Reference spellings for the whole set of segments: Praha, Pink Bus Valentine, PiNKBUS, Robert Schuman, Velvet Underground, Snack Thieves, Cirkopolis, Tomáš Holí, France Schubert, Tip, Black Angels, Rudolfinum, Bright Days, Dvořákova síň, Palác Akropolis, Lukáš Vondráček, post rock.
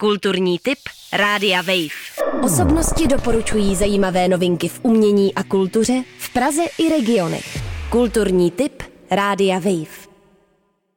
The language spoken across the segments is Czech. Kulturní tip Rádia Wave. Osobnosti doporučují zajímavé novinky v umění a kultuře v Praze i regionech. Kulturní tip Rádia Wave.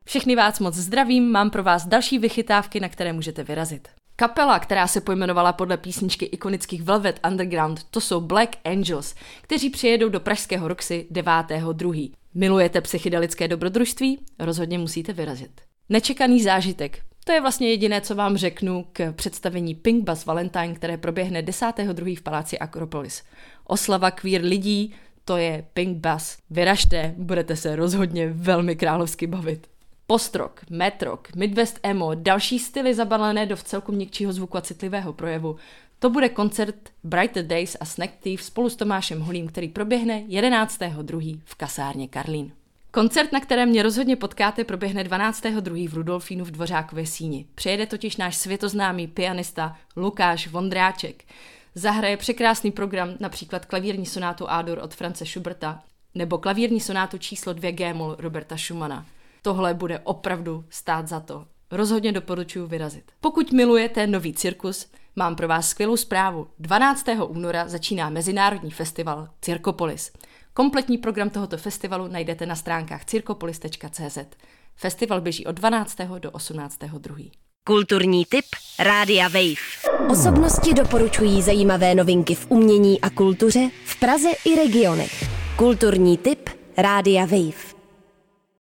Všechny vás moc zdravím, mám pro vás další vychytávky, na které můžete vyrazit. Kapela, která se pojmenovala podle písničky ikonických Velvet Underground, to jsou Black Angels, kteří přijedou do pražského Roxy 9.2. Milujete psychedelické dobrodružství? Rozhodně musíte vyrazit. Nečekaný zážitek. To je vlastně jediné, co vám řeknu k představení Pink Bus Valentine, které proběhne 10.2. v Paláci Akropolis. Oslava queer lidí, to je Pink Bus. Vyražte, budete se rozhodně velmi královsky bavit. Postrok, metrok, midwest emo, další styly zabalené do vcelku měkčího zvuku a citlivého projevu. To bude koncert Bright Days a Snack Thieves spolu s Tomášem Holím, který proběhne 11.2. v kasárně Karlín. Koncert, na kterém mě rozhodně potkáte, proběhne 12.2. v Rudolfínu v Dvořákově síni. Přijede totiž náš světoznámý pianista Lukáš Vondráček. Zahraje překrásný program, například klavírní sonátu A-dur od France Schuberta nebo klavírní sonátu číslo 2 G-moll Roberta Schumana. Tohle bude opravdu stát za to. Rozhodně doporučuji vyrazit. Pokud milujete nový cirkus, mám pro vás skvělou zprávu. 12. února začíná mezinárodní festival Cirkopolis. Kompletní program tohoto festivalu najdete na stránkách cirkopolis.cz. Festival běží od 12. do 18.2. Kulturní tip Rádia Wave. Osobnosti doporučují zajímavé novinky v umění a kultuře v Praze i regionech. Kulturní tip Rádia Wave.